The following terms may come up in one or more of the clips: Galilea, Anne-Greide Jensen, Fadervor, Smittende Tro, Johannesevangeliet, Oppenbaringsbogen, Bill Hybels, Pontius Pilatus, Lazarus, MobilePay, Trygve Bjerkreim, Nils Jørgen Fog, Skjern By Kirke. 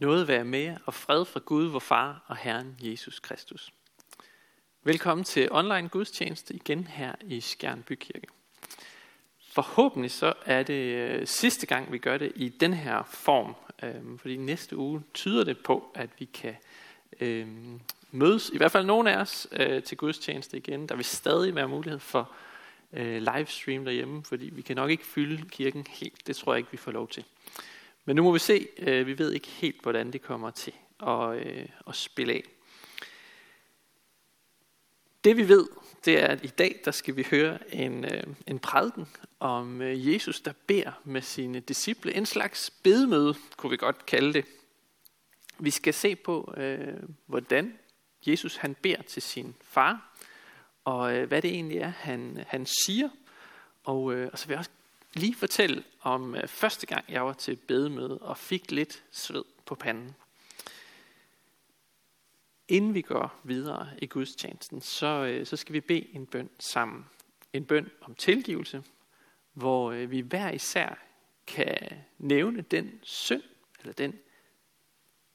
Nåde være med jer og fred fra Gud, vor Far og Herren Jesus Kristus. Velkommen til online gudstjeneste igen her i Skjern By Kirke. Forhåbentlig så er det sidste gang, vi gør det i den her form. Fordi næste uge tyder det på, at vi kan mødes, i hvert fald nogle af os, til gudstjeneste igen. Der vil stadig være mulighed for livestream derhjemme, fordi vi kan nok ikke fylde kirken helt. Det tror jeg ikke, vi får lov til. Men nu må vi se. Vi ved ikke helt, hvordan det kommer til at spille af. Det vi ved, det er, at i dag der skal vi høre en prædiken om Jesus, der beder med sine disciple. En slags bedemøde, kunne vi godt kalde det. Vi skal se på, hvordan Jesus han beder til sin far, og hvad det egentlig er, han siger. Og så vil jeg også lige fortælle om første gang, jeg var til bedemøde og fik lidt sved på panden. Inden vi går videre i gudstjenesten, så skal vi bede en bøn sammen. En bøn om tilgivelse, hvor vi hver især kan nævne den synd, eller den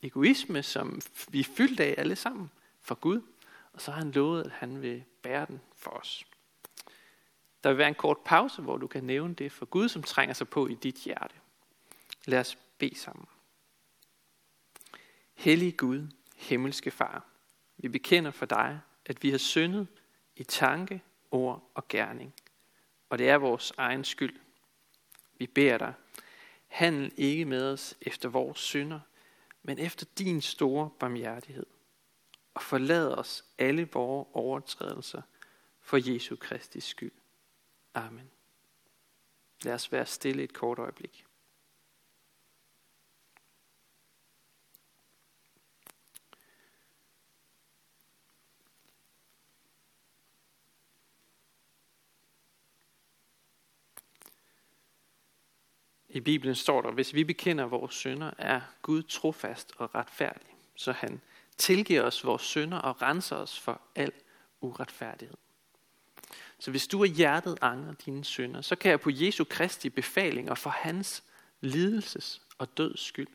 egoisme, som vi er fyldt af alle sammen for Gud. Og så har han lovet, at han vil bære den for os. Der vil være en kort pause, hvor du kan nævne det for Gud, som trænger sig på i dit hjerte. Lad os bede sammen. Hellige Gud, himmelske Far, vi bekender for dig, at vi har syndet i tanke, ord og gerning, og det er vores egen skyld. Vi beder dig, handel ikke med os efter vores synder, men efter din store barmhjertighed, og forlad os alle vores overtrædelser for Jesu Kristi skyld. Amen. Lad os være stille et kort øjeblik. I Bibelen står der, hvis vi bekender vores synder, er Gud trofast og retfærdig, så han tilgiver os vores synder og renser os for al uretfærdighed. Så hvis du af hjertet angrer dine synder, så kan jeg på Jesu Kristi befaling og for hans lidelses og døds skyld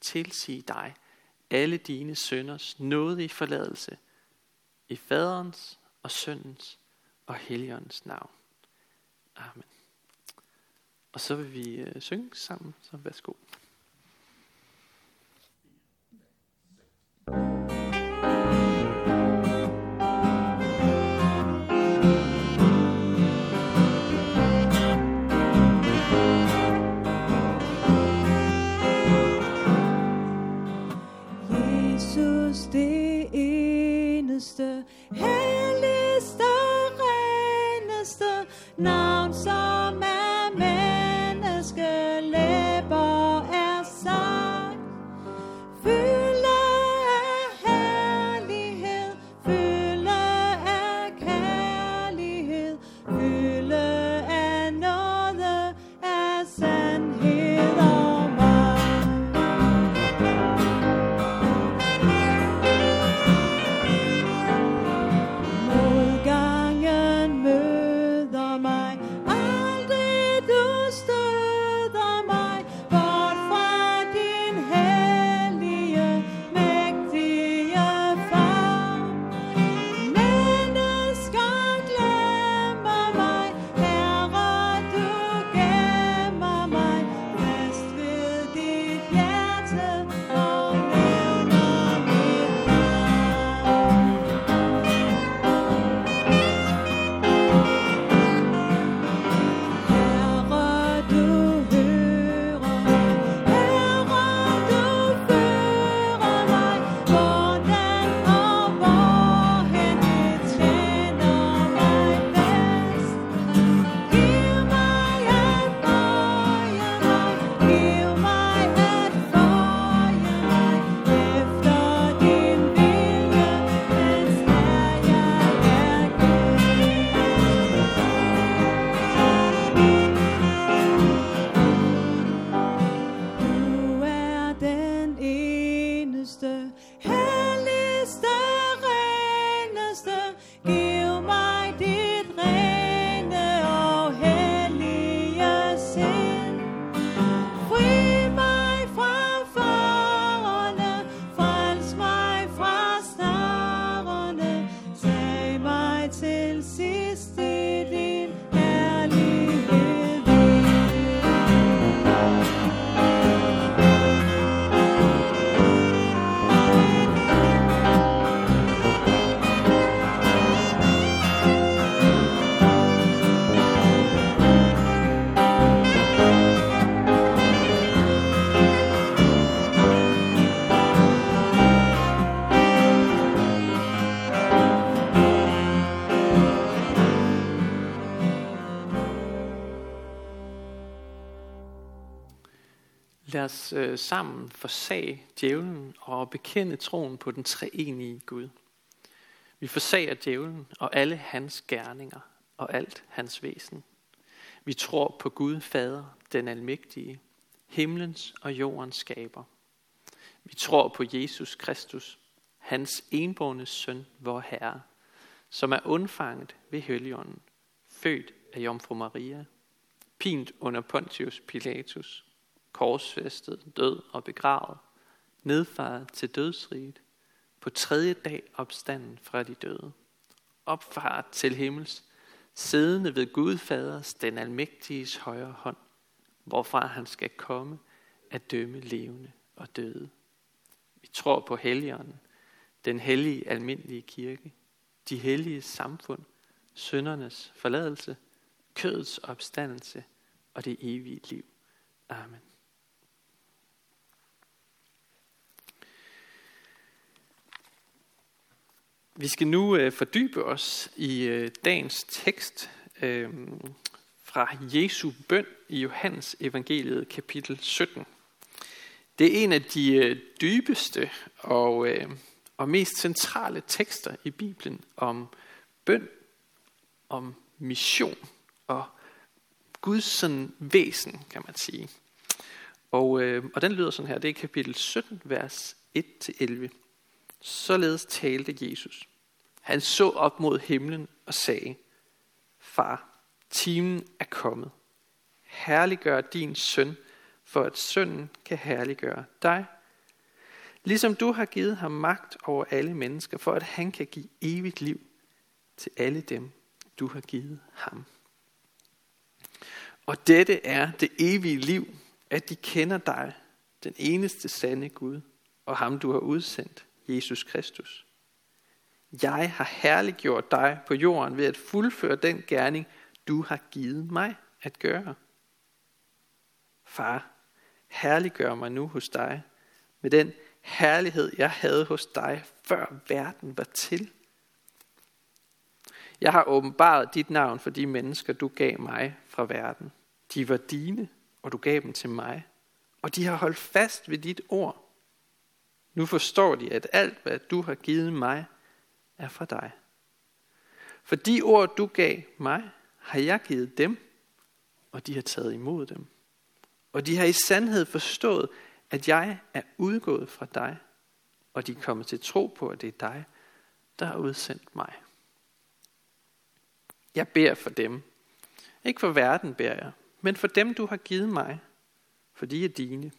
tilsige dig alle dine synders nådige forladelse i Faderens og Søndens og Helligåndens navn. Amen. Og så vil vi synge sammen, så værsgo. Jesus, det eneste, helligste, reneste navn, som er menneske læber er. Lad os sammen forsage djævlen og bekende troen på den treenige Gud. Vi forsager djævlen og alle hans gerninger og alt hans væsen. Vi tror på Gud Fader, den almægtige, himlens og jordens skaber. Vi tror på Jesus Kristus, hans enbårne søn, vor Herre, som er undfanget ved Helligånden, født af Jomfru Maria, pint under Pontius Pilatus, korsfæstet, død og begravet, nedfaret til dødsriget, på tredje dag opstanden fra de døde, opfaret til himmels, siddende ved Gud Faders, den almægtiges højre hånd, hvorfra han skal komme at dømme levende og døde. Vi tror på Helligånden, den hellige almindelige kirke, de hellige samfund, syndernes forladelse, kødets opstandelse og det evige liv. Amen. Vi skal nu fordybe os i dagens tekst fra Jesu bøn i Johannesevangeliet kapitel 17. Det er en af de dybeste og mest centrale tekster i Bibelen om bøn, om mission og Guds sådan væsen, kan man sige. Og den lyder sådan her, det er kapitel 17, vers 1-11. Således talte Jesus. Han så op mod himlen og sagde, Far, timen er kommet. Herliggør din søn, for at sønnen kan herliggøre dig. Ligesom du har givet ham magt over alle mennesker, for at han kan give evigt liv til alle dem, du har givet ham. Og dette er det evige liv, at de kender dig, den eneste sande Gud, og ham du har udsendt, Jesus Kristus. Jeg har herliggjort dig på jorden ved at fuldføre den gerning, du har givet mig at gøre. Far, herliggør mig nu hos dig med den herlighed, jeg havde hos dig, før verden var til. Jeg har åbenbaret dit navn for de mennesker, du gav mig fra verden. De var dine, og du gav dem til mig, og de har holdt fast ved dit ord. Nu forstår de, at alt, hvad du har givet mig, er fra dig. For de ord, du gav mig, har jeg givet dem, og de har taget imod dem. Og de har i sandhed forstået, at jeg er udgået fra dig, og de er kommet til tro på, at det er dig, der har udsendt mig. Jeg beder for dem. Ikke for verden beder jeg, men for dem, du har givet mig, for de er dine.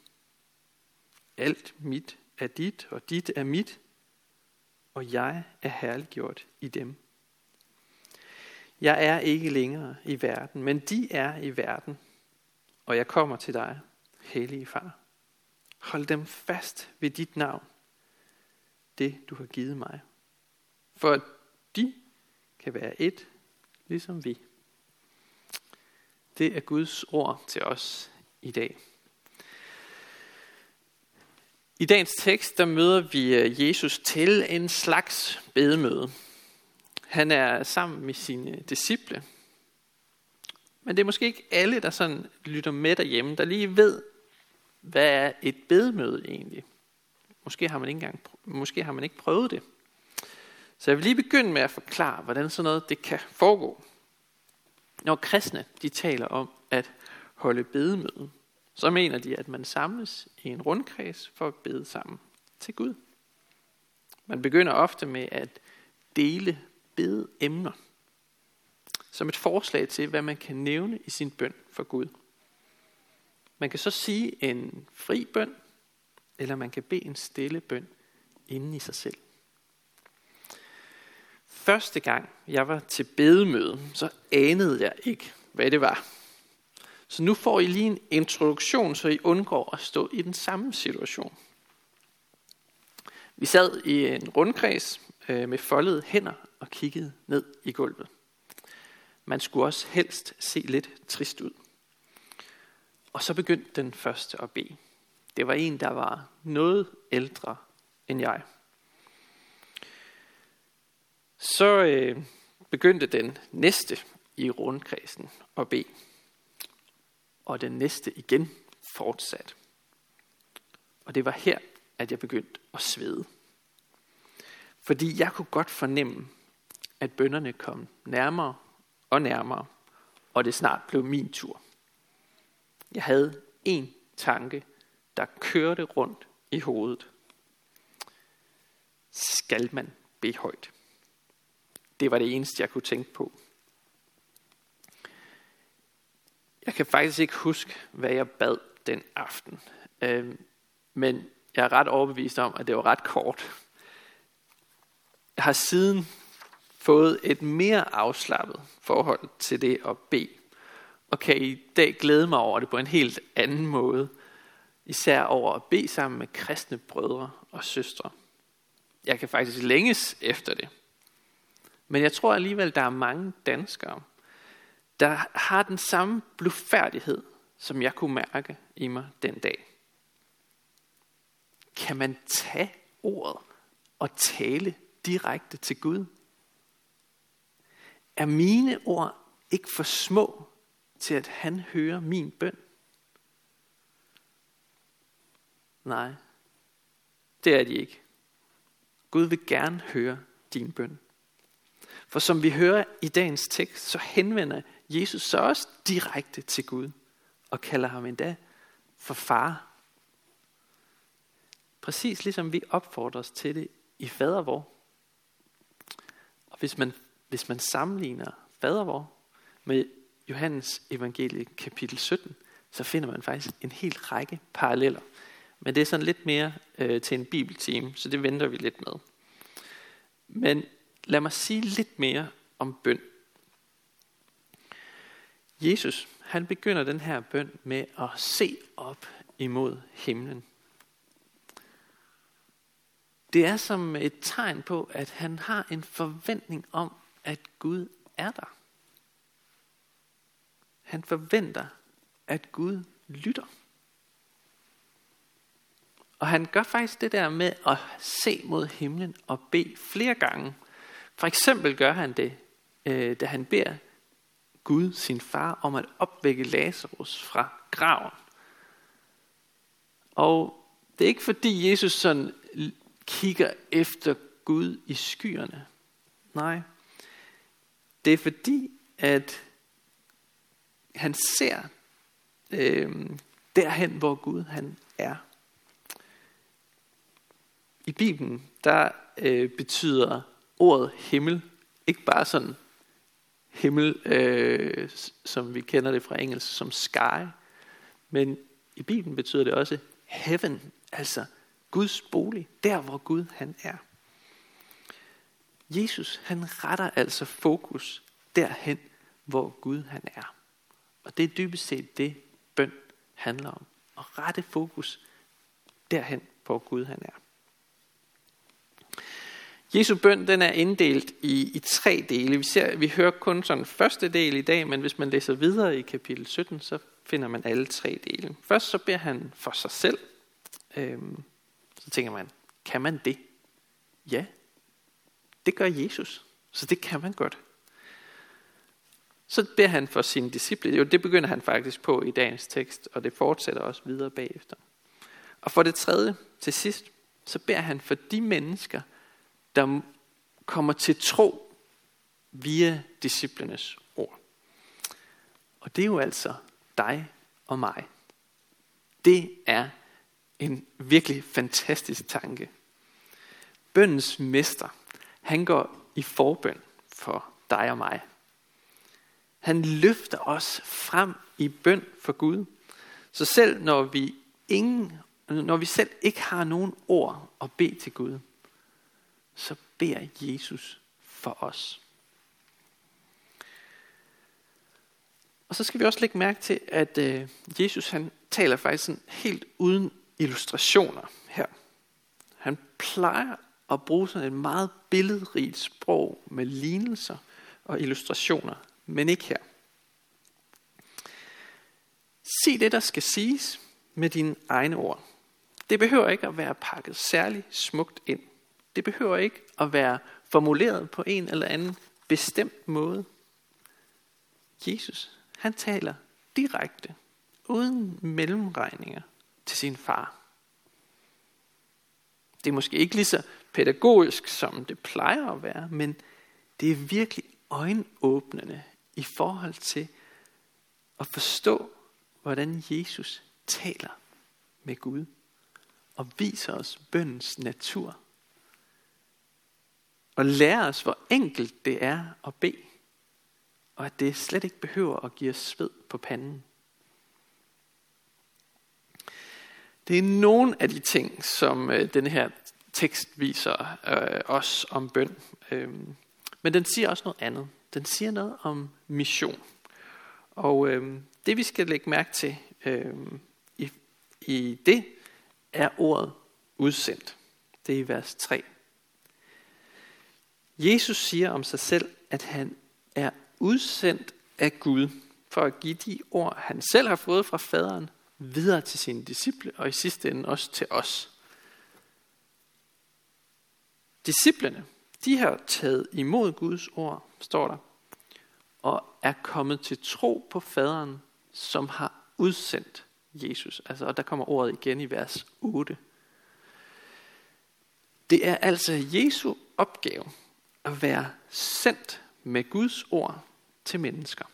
Alt mit er dit, og dit er mit, og jeg er herliggjort i dem. Jeg er ikke længere i verden, men de er i verden, og jeg kommer til dig, hellige far. Hold dem fast ved dit navn, det du har givet mig, for at de kan være et, ligesom vi. Det er Guds ord til os i dag. I dagens tekst, der møder vi Jesus til en slags bedemøde. Han er sammen med sine disciple. Men det er måske ikke alle, der sådan lytter med derhjemme, der lige ved, hvad er et bedemøde egentlig. Måske har man ikke prøvet det. Så jeg vil lige begynde med at forklare, hvordan sådan noget det kan foregå. Når kristne de taler om at holde bedemøde, så mener de, at man samles i en rundkreds for at bede sammen til Gud. Man begynder ofte med at dele bedeemner som et forslag til, hvad man kan nævne i sin bøn for Gud. Man kan så sige en fri bøn, eller man kan bede en stille bøn inden i sig selv. Første gang jeg var til bedemøde, så anede jeg ikke, hvad det var. Så nu får I lige en introduktion, så I undgår at stå i den samme situation. Vi sad i en rundkreds med foldede hænder og kiggede ned i gulvet. Man skulle også helst se lidt trist ud. Og så begyndte den første at bede. Det var en, der var noget ældre end jeg. Så begyndte den næste i rundkredsen at bede. Og den næste igen fortsat. Og det var her, at jeg begyndte at svede. Fordi jeg kunne godt fornemme, at bønnerne kom nærmere og nærmere, og det snart blev min tur. Jeg havde én tanke, der kørte rundt i hovedet. Skal man bede højt? Det var det eneste, jeg kunne tænke på. Jeg kan faktisk ikke huske, hvad jeg bad den aften. Men jeg er ret overbevist om, at det var ret kort. Jeg har siden fået et mere afslappet forhold til det at bede. Og kan i dag glæde mig over det på en helt anden måde. Især over at bede sammen med kristne brødre og søstre. Jeg kan faktisk længes efter det. Men jeg tror alligevel, der er mange danskere, der har den samme blufærdighed, som jeg kunne mærke i mig den dag. Kan man tage ordet og tale direkte til Gud? Er mine ord ikke for små til, at han hører min bøn? Nej, det er de ikke. Gud vil gerne høre din bøn. For som vi hører i dagens tekst, så henvender Jesus sig også direkte til Gud og kalder ham endda for far. Præcis ligesom vi opfordres til det i Fadervor. Og hvis man sammenligner Fadervor med Johannesevangeliet kapitel 17, så finder man faktisk en hel række paralleller. Men det er sådan lidt mere til en bibeltime, så det venter vi lidt med. Men lad mig sige lidt mere om bøn. Jesus, han begynder den her bøn med at se op imod himlen. Det er som et tegn på, at han har en forventning om, at Gud er der. Han forventer, at Gud lytter. Og han gør faktisk det der med at se mod himlen og bede flere gange. For eksempel gør han det, da han beder Gud, sin far, om at opvække Lazarus fra graven. Og det er ikke fordi Jesus sådan kigger efter Gud i skyerne. Nej, det er fordi, at han ser derhen, hvor Gud han er. I Bibelen, der betyder ordet himmel ikke bare sådan himmel, som vi kender det fra engelsk, som sky. Men i Bibelen betyder det også heaven, altså Guds bolig, der hvor Gud han er. Jesus, han retter altså fokus derhen, hvor Gud han er. Og det er dybest set det, bøn handler om. At rette fokus derhen, hvor Gud han er. Jesu bøn, den er inddelt i tre dele. Vi hører kun sådan første del i dag, men hvis man læser videre i kapitel 17, så finder man alle tre dele. Først så beder han for sig selv. Så tænker man, kan man det? Ja, det gør Jesus, så det kan man godt. Så beder han for sine disciple. Jo, det begynder han faktisk på i dagens tekst, og det fortsætter også videre bagefter. Og for det tredje, til sidst, så beder han for de mennesker, der kommer til tro via disciplenes ord. Og det er jo altså dig og mig. Det er en virkelig fantastisk tanke. Bønnens mester, han går i forbøn for dig og mig. Han løfter os frem i bøn for Gud. Så selv når vi selv ikke har nogen ord at bede til Gud, så beder Jesus for os. Og så skal vi også lægge mærke til, at Jesus han taler faktisk sådan helt uden illustrationer her. Han plejer at bruge sådan et meget billedrigt sprog med lignelser og illustrationer, men ikke her. Sig det, der skal siges med dine egne ord. Det behøver ikke at være pakket særlig smukt ind. Det behøver ikke at være formuleret på en eller anden bestemt måde. Jesus, han taler direkte, uden mellemregninger, til sin far. Det er måske ikke lige så pædagogisk, som det plejer at være, men det er virkelig øjenåbnende i forhold til at forstå, hvordan Jesus taler med Gud og viser os bønnens natur. Og lærer os, hvor enkelt det er at bede, og at det slet ikke behøver at give os sved på panden. Det er nogle af de ting, som den her tekst viser os om bøn. Men den siger også noget andet. Den siger noget om mission. Og det vi skal lægge mærke til i det, er ordet udsendt. Det er i vers 3. Jesus siger om sig selv, at han er udsendt af Gud for at give de ord, han selv har fået fra faderen, videre til sine disciple og i sidste ende også til os. Disciplene, de har taget imod Guds ord, står der, og er kommet til tro på faderen, som har udsendt Jesus. Altså, og der kommer ordet igen i vers 8. Det er altså Jesu opgave at være sendt med Guds ord til mennesker.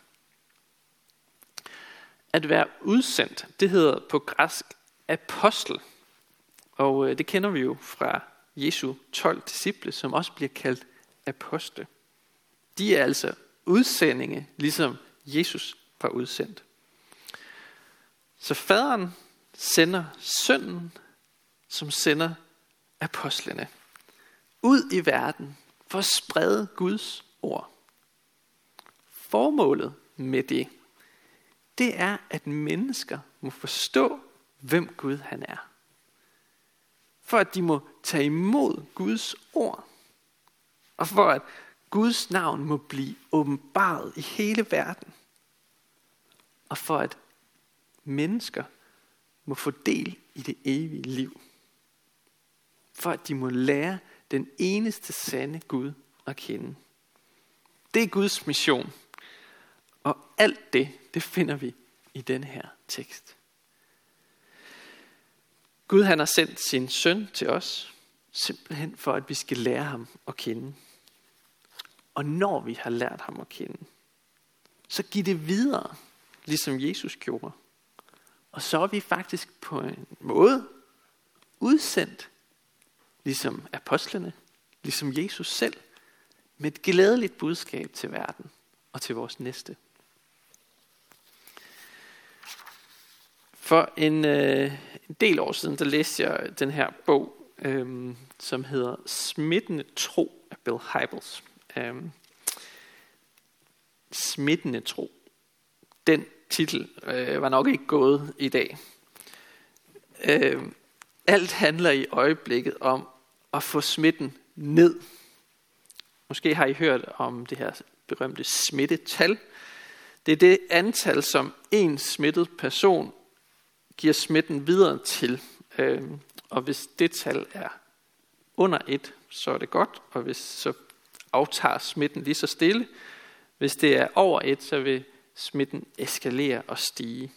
At være udsendt, det hedder på græsk apostel. Og det kender vi jo fra Jesu 12 disciple, som også bliver kaldt apostle. De er altså udsendinge, ligesom Jesus var udsendt. Så faderen sender sønnen, som sender apostlene ud i verden for at sprede Guds ord. Formålet med det er, at mennesker må forstå, hvem Gud han er. For at de må tage imod Guds ord. Og for at Guds navn må blive åbenbaret i hele verden. Og for at mennesker må få del i det evige liv. For at de må lære den eneste sande Gud at kende. Det er Guds mission. Og alt det finder vi i denne her tekst. Gud han har sendt sin søn til os, simpelthen for at vi skal lære ham at kende. Og når vi har lært ham at kende, så giv det videre, ligesom Jesus gjorde. Og så er vi faktisk på en måde udsendt, ligesom apostlene, ligesom Jesus selv, med et glædeligt budskab til verden og til vores næste. For en del år siden, der læste jeg den her bog, som hedder Smittende Tro af Bill Hybels. Smittende Tro. Den titel var nok ikke gået i dag. Alt handler i øjeblikket om at få smitten ned. Måske har I hørt om det her berømte smittetal. Det er det antal, som en smittet person giver smitten videre til. Og hvis det tal er under 1, så er det godt. Og hvis så aftager smitten lige så stille. Hvis det er over 1, så vil smitten eskalere og stige.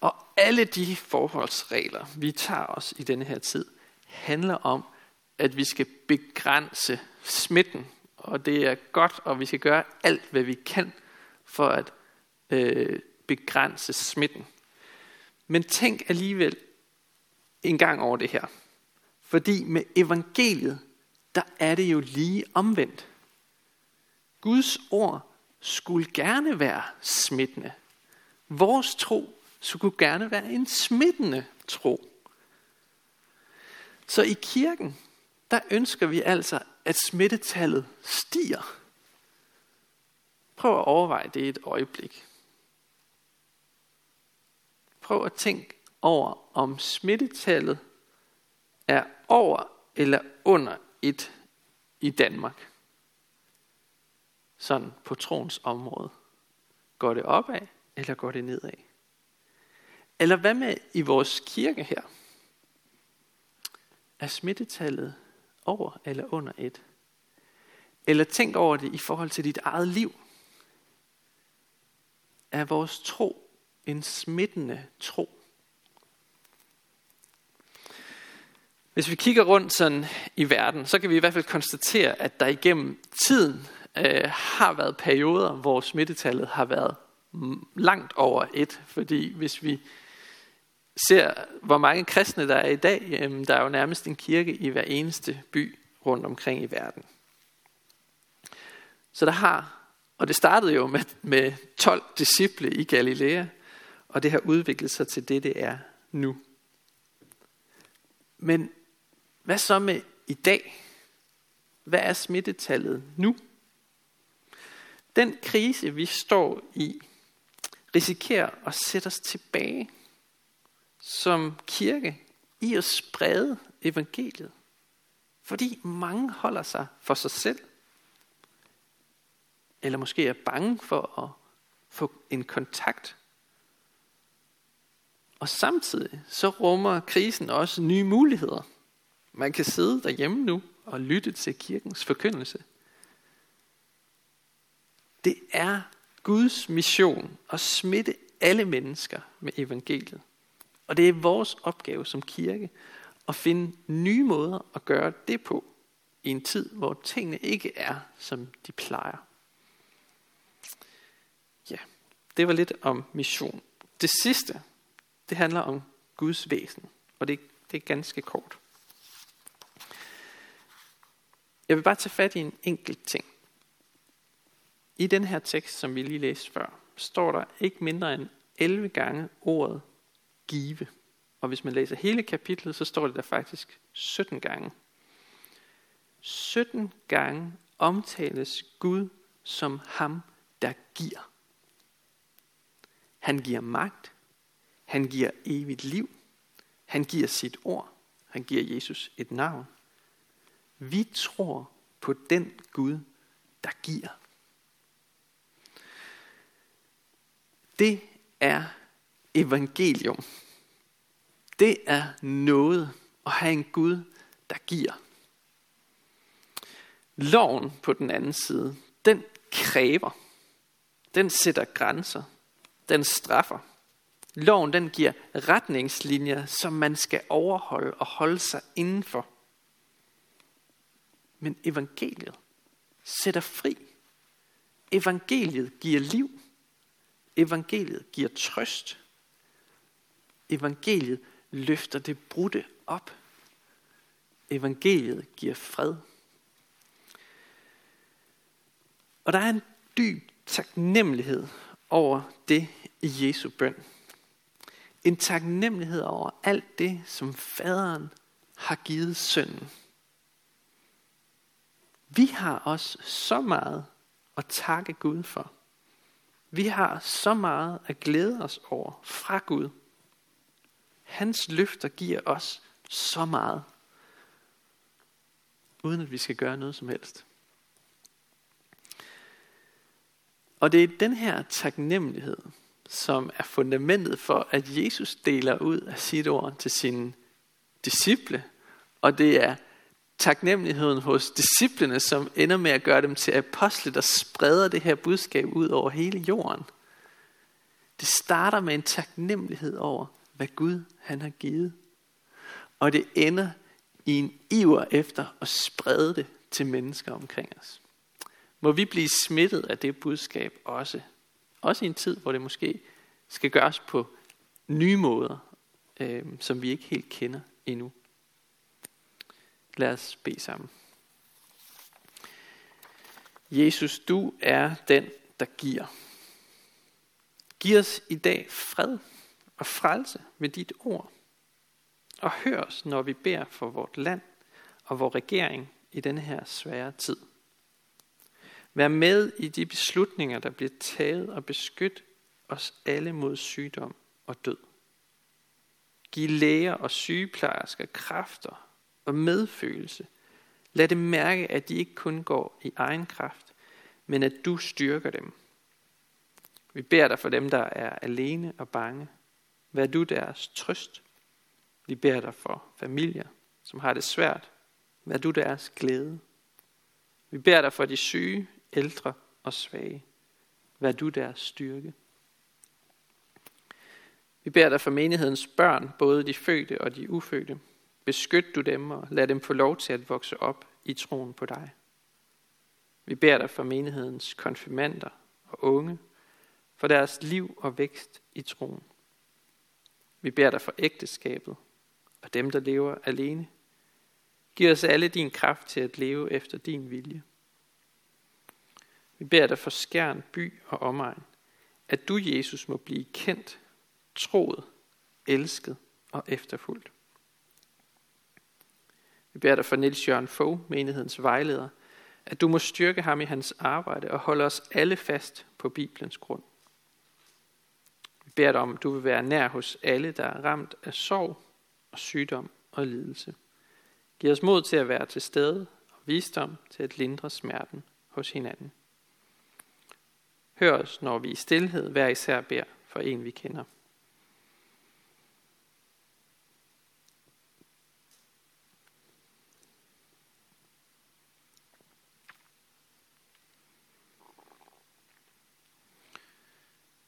Og alle de forholdsregler, vi tager os i denne her tid, handler om, at vi skal begrænse smitten. Og det er godt, og vi skal gøre alt, hvad vi kan for at begrænse smitten. Men tænk alligevel en gang over det her. Fordi med evangeliet, der er det jo lige omvendt. Guds ord skulle gerne være smittende. Vores tro skulle gerne være en smittende tro. Så i kirken, der ønsker vi altså, at smittetallet stiger. Prøv at overveje det et øjeblik. Prøv at tænke over, om smittetallet er over eller under 1 i Danmark. Sådan på troens område. Går det opad, eller går det nedad? Eller hvad med i vores kirke her? Er smittetallet over eller under 1? Eller tænk over det i forhold til dit eget liv. Er vores tro en smittende tro? Hvis vi kigger rundt sådan i verden, så kan vi i hvert fald konstatere, at der igennem tiden har været perioder, hvor smittetallet har været langt over 1. Fordi hvis vi ser, hvor mange kristne der er i dag, der er jo nærmest en kirke i hver eneste by rundt omkring i verden. Så der har, og det startede jo med 12 disciple i Galilea, og det har udviklet sig til det, det er nu. Men hvad så med i dag? Hvad er smittetallet nu? Den krise, vi står i, risikerer at sætte os tilbage som kirke i at sprede evangeliet. Fordi mange holder sig for sig selv. Eller måske er bange for at få en kontakt. Og samtidig så rummer krisen også nye muligheder. Man kan sidde derhjemme nu og lytte til kirkens forkyndelse. Det er Guds mission at smitte alle mennesker med evangeliet. Og det er vores opgave som kirke at finde nye måder at gøre det på i en tid, hvor tingene ikke er, som de plejer. Ja, det var lidt om mission. Det sidste, det handler om Guds væsen, og det er ganske kort. Jeg vil bare tage fat i en enkelt ting. I den her tekst, som vi lige læste før, står der ikke mindre end 11 gange ordet give. Og hvis man læser hele kapitlet, så står det der faktisk 17 gange. 17 gange omtales Gud som ham, der giver. Han giver magt. Han giver evigt liv. Han giver sit ord. Han giver Jesus et navn. Vi tror på den Gud, der giver. Det er evangelium. Det er noget at have en Gud, der giver. Loven på den anden side, den kræver. Den sætter grænser. Den straffer. Loven, den giver retningslinjer, som man skal overholde og holde sig indenfor. Men evangeliet sætter fri. Evangeliet giver liv. Evangeliet giver trøst. Evangeliet løfter det brudte op. Evangeliet giver fred. Og der er en dyb taknemmelighed over det i Jesu bøn. En taknemmelighed over alt det, som faderen har givet sønnen. Vi har også så meget at takke Gud for. Vi har så meget at glæde os over fra Gud. Hans løfter giver os så meget, uden at vi skal gøre noget som helst. Og det er den her taknemmelighed, som er fundamentet for, at Jesus deler ud af sit ord til sine disciple. Og det er taknemmeligheden hos disciplene, som ender med at gøre dem til apostle, der spreder det her budskab ud over hele jorden. Det starter med en taknemmelighed over, hvad Gud han har givet. Og det ender i en iver efter at sprede det til mennesker omkring os. Må vi blive smittet af det budskab også. Også i en tid, hvor det måske skal gøres på nye måder, som vi ikke helt kender endnu. Lad os bede sammen. Jesus, du er den, der giver. Giv os i dag fred og frelse med dit ord. Og hør os, når vi beder for vort land og vor regering i denne her svære tid. Vær med i de beslutninger, der bliver taget, og beskyt os alle mod sygdom og død. Giv læger og sygeplejersker kræfter og medfølelse. Lad dem mærke, at de ikke kun går i egen kraft, men at du styrker dem. Vi beder dig for dem, der er alene og bange. Vær du deres trøst. Vi beder dig for familier, som har det svært. Vær du deres glæde. Vi beder dig for de syge, ældre og svage. Vær du deres styrke. Vi beder dig for menighedens børn, både de fødte og de ufødte. Beskyt du dem, og lad dem få lov til at vokse op i troen på dig. Vi beder dig for menighedens konfirmander og unge, for deres liv og vækst i troen. Vi beder dig for ægteskabet og dem, der lever alene. Giv os alle din kraft til at leve efter din vilje. Vi beder dig for Skjern by og omegn, at du, Jesus, må blive kendt, troet, elsket og efterfulgt. Vi beder dig for Nils Jørgen Fog, menighedens vejleder, at du må styrke ham i hans arbejde og holde os alle fast på Bibelens grund. Vi beder dig om, at du vil være nær hos alle, der er ramt af sorg og sygdom og lidelse. Giv os mod til at være til stede og visdom til at lindre smerten hos hinanden. Hør os, når vi i stilhed hver især beder for en, vi kender.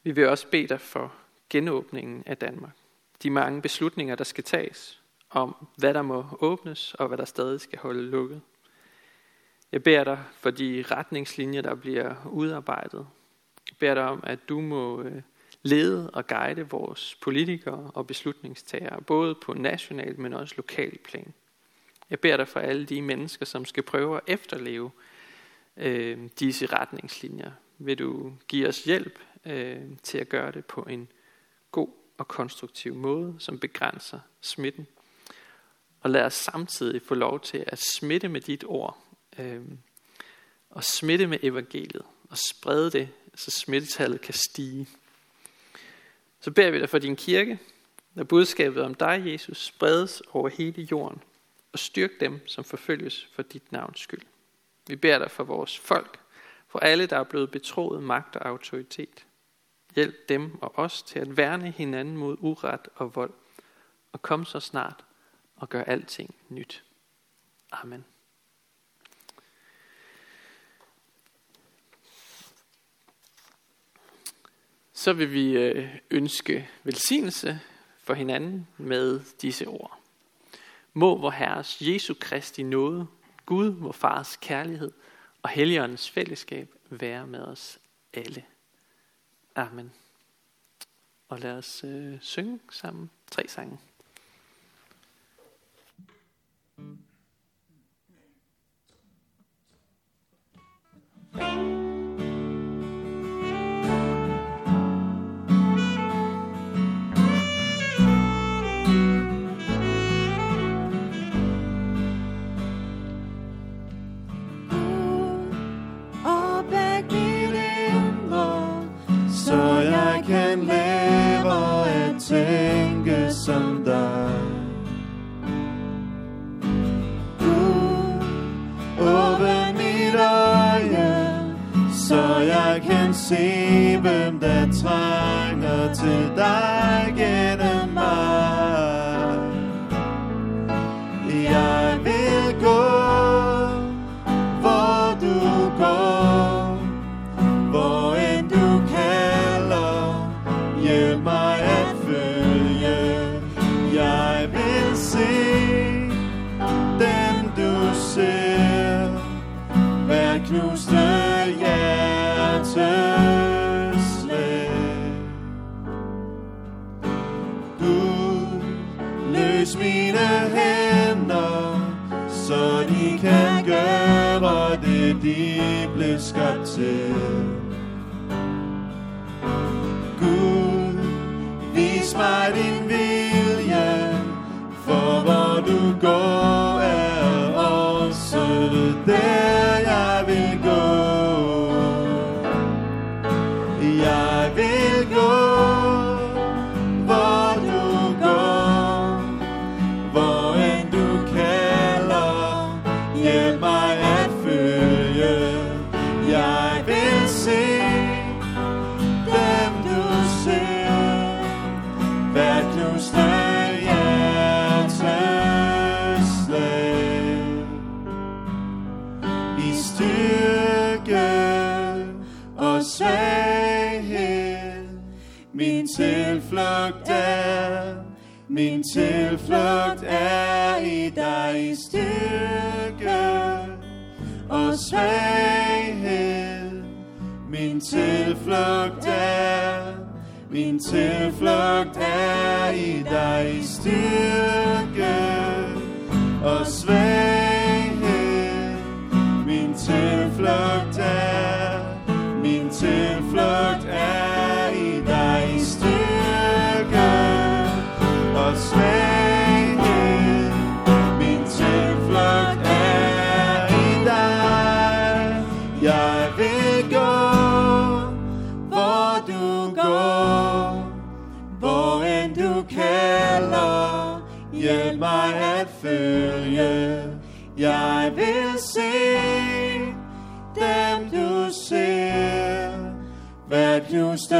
Vi vil også bede dig for genåbningen af Danmark. De mange beslutninger, der skal tages om, hvad der må åbnes og hvad der stadig skal holde lukket. Jeg beder dig for de retningslinjer, der bliver udarbejdet. Jeg beder dig om, at du må lede og guide vores politikere og beslutningstagere, både på national, men også lokal plan. Jeg beder dig for alle de mennesker, som skal prøve at efterleve disse retningslinjer. Vil du give os hjælp til at gøre det på en god og konstruktiv måde, som begrænser smitten. Og lad os samtidig få lov til at smitte med dit ord, og smitte med evangeliet, og sprede det, så smittetallet kan stige. Så beder vi dig for din kirke, når budskabet om dig, Jesus, spredes over hele jorden, og styrk dem, som forfølges for dit navns skyld. Vi beder dig for vores folk, for alle, der er blevet betroet magt og autoritet. Hjælp dem og os til at værne hinanden mod uret og vold, og kom så snart og gør alting nyt. Amen. Så vil vi ønske velsignelse for hinanden med disse ord. Må vor Herres Jesu Kristi nåde, Gud vor Fars kærlighed og Helligåndens fællesskab være med os alle. Amen. Og lad os synge sammen 3 sange. Se hvem der trænger til dig gennem mig. Jeg vil gå, hvor du går, hvor end du kalder. Hjælp mig at følge. Jeg vil se dem du ser, hver knuste hjerte. Mine hænder, så de kan gøre det, de blev skabt til. Gud, vis mig din vilje, for hvor du går er også der jeg vil gå. Jeg vil gå. Min tilflugt er i dig, i styrke og svaghed. Min tilflugt er, min tilflugt er i dig, i styrke og svaghed. Min tilflugt er, min tilflugt er i dig, i styrke og svaghed. Min tilflugt er i dig. Jeg vil gå, hvor du går, hvor end du kalder. Hjælp mig at følge. Jeg vil se dem, du ser. Hvert knuste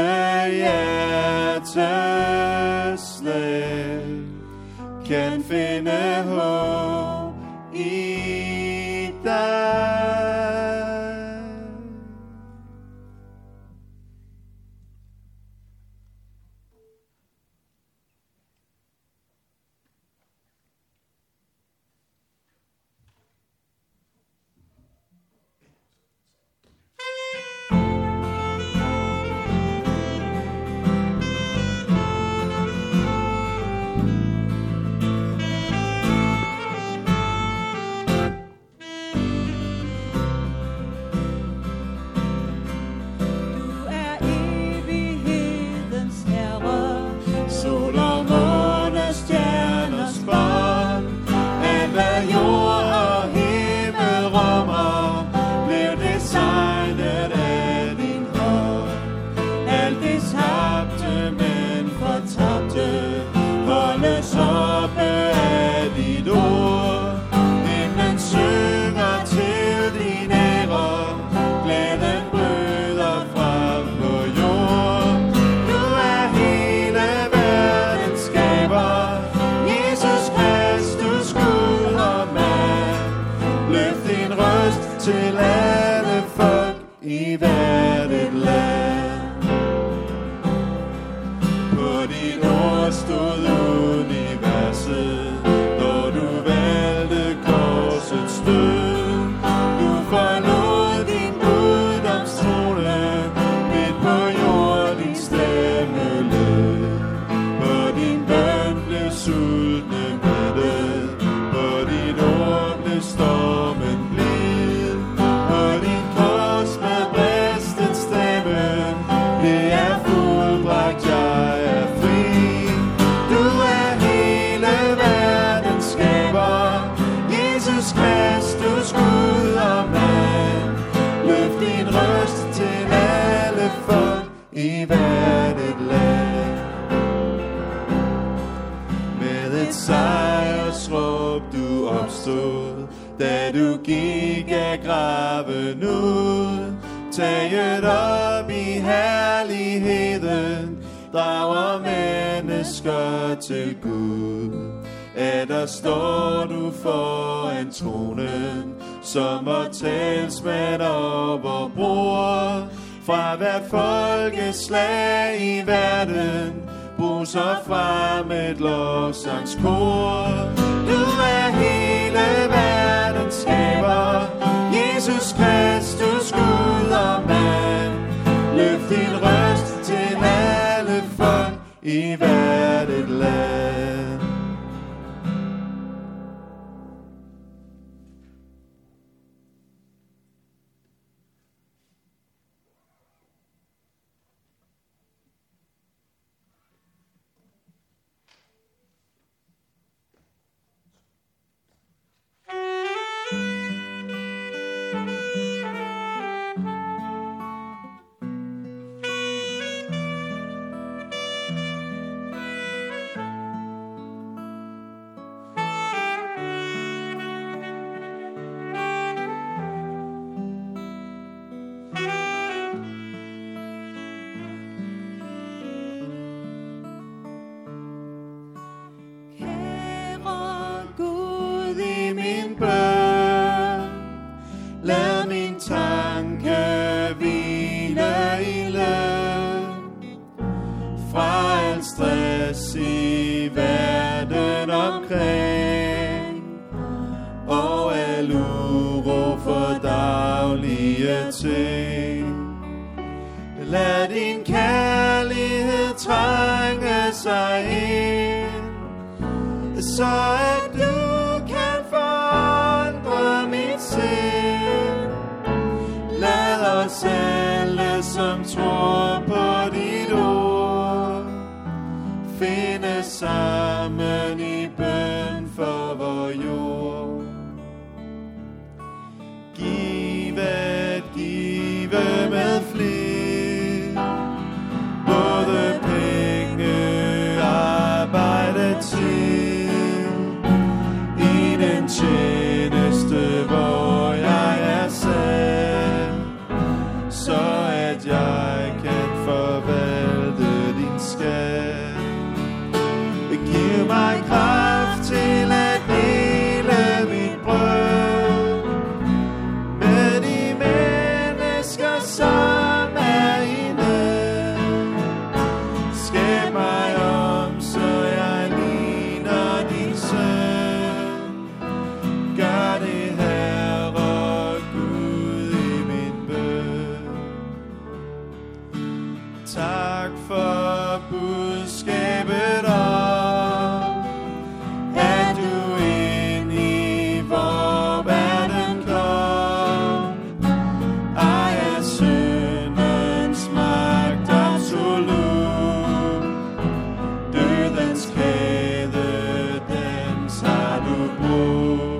hjerteslag kan finde håb i dig. Da du gik af graven ud, taget op i herligheden, drager mennesker til Gud. At der står du foran tronen, som vor talsmand og vor bror. Fra hvert folkeslag i verden, bruser frem et lovsangskor. Du er hele verdens skaber, Jesus Kristus, Gud og mand. Løft din røst til alle folk i hvert et land. omkring, og al uro for daglige ting. Lad din kærlighed trænge sig ind, så at du kan forandre mit sind. Lad os alle, som tror på dit ord, finde sammen i bøn for vor jord. Give med flit, tjeneste, hvor jeg er sat, så at jeg kan forvalte din skat. Giv mig kraft til at dele mit brød med de mennesker, som er i nød. Skab mig om, så jeg ligner din søn. Gør det, Herre Gud, i min bøn. Tak for budskabet om, at du ind i vor verden kom. Ej er syndens magt absolut, dødens kæde, dans har du brugt.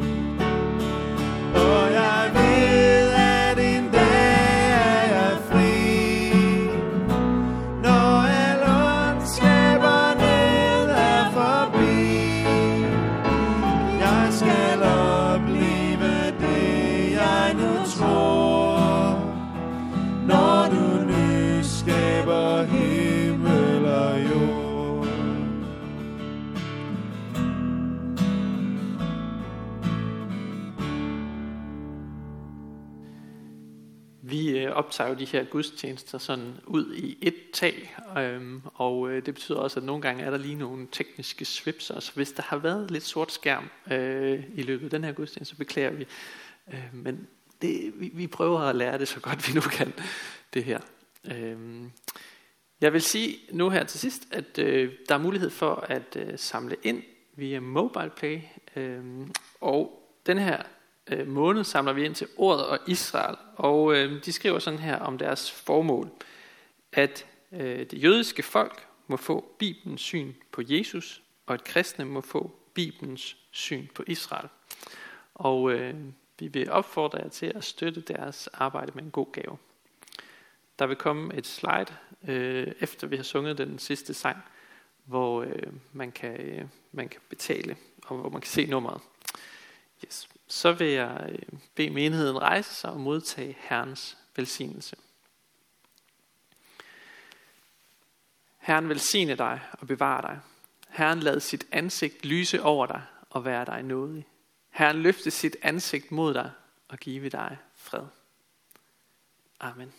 Optager jo de her gudstjenester sådan ud i et tag, og det betyder også, at nogle gange er der lige nogle tekniske svipser, så hvis der har været lidt sort skærm i løbet af den her gudstjeneste, så beklager vi, men det, vi prøver at lære det så godt vi nu kan, det her. Jeg vil sige nu her til sidst, at der er mulighed for at samle ind via MobilePay, og den her måned samler vi ind til Ordet og Israel, og de skriver sådan her om deres formål, at det jødiske folk må få Bibelens syn på Jesus, og at kristne må få Bibelens syn på Israel. Og vi vil opfordre jer til at støtte deres arbejde med en god gave. Der vil komme et slide, efter vi har sunget den sidste sang, hvor man kan betale, og hvor man kan se nummeret. Yes. Så vil jeg bede menigheden rejse sig og modtage Herrens velsignelse. Herren velsigne dig og bevare dig. Herren lad sit ansigt lyse over dig og være dig nådig. Herren løfte sit ansigt mod dig og give dig fred. Amen.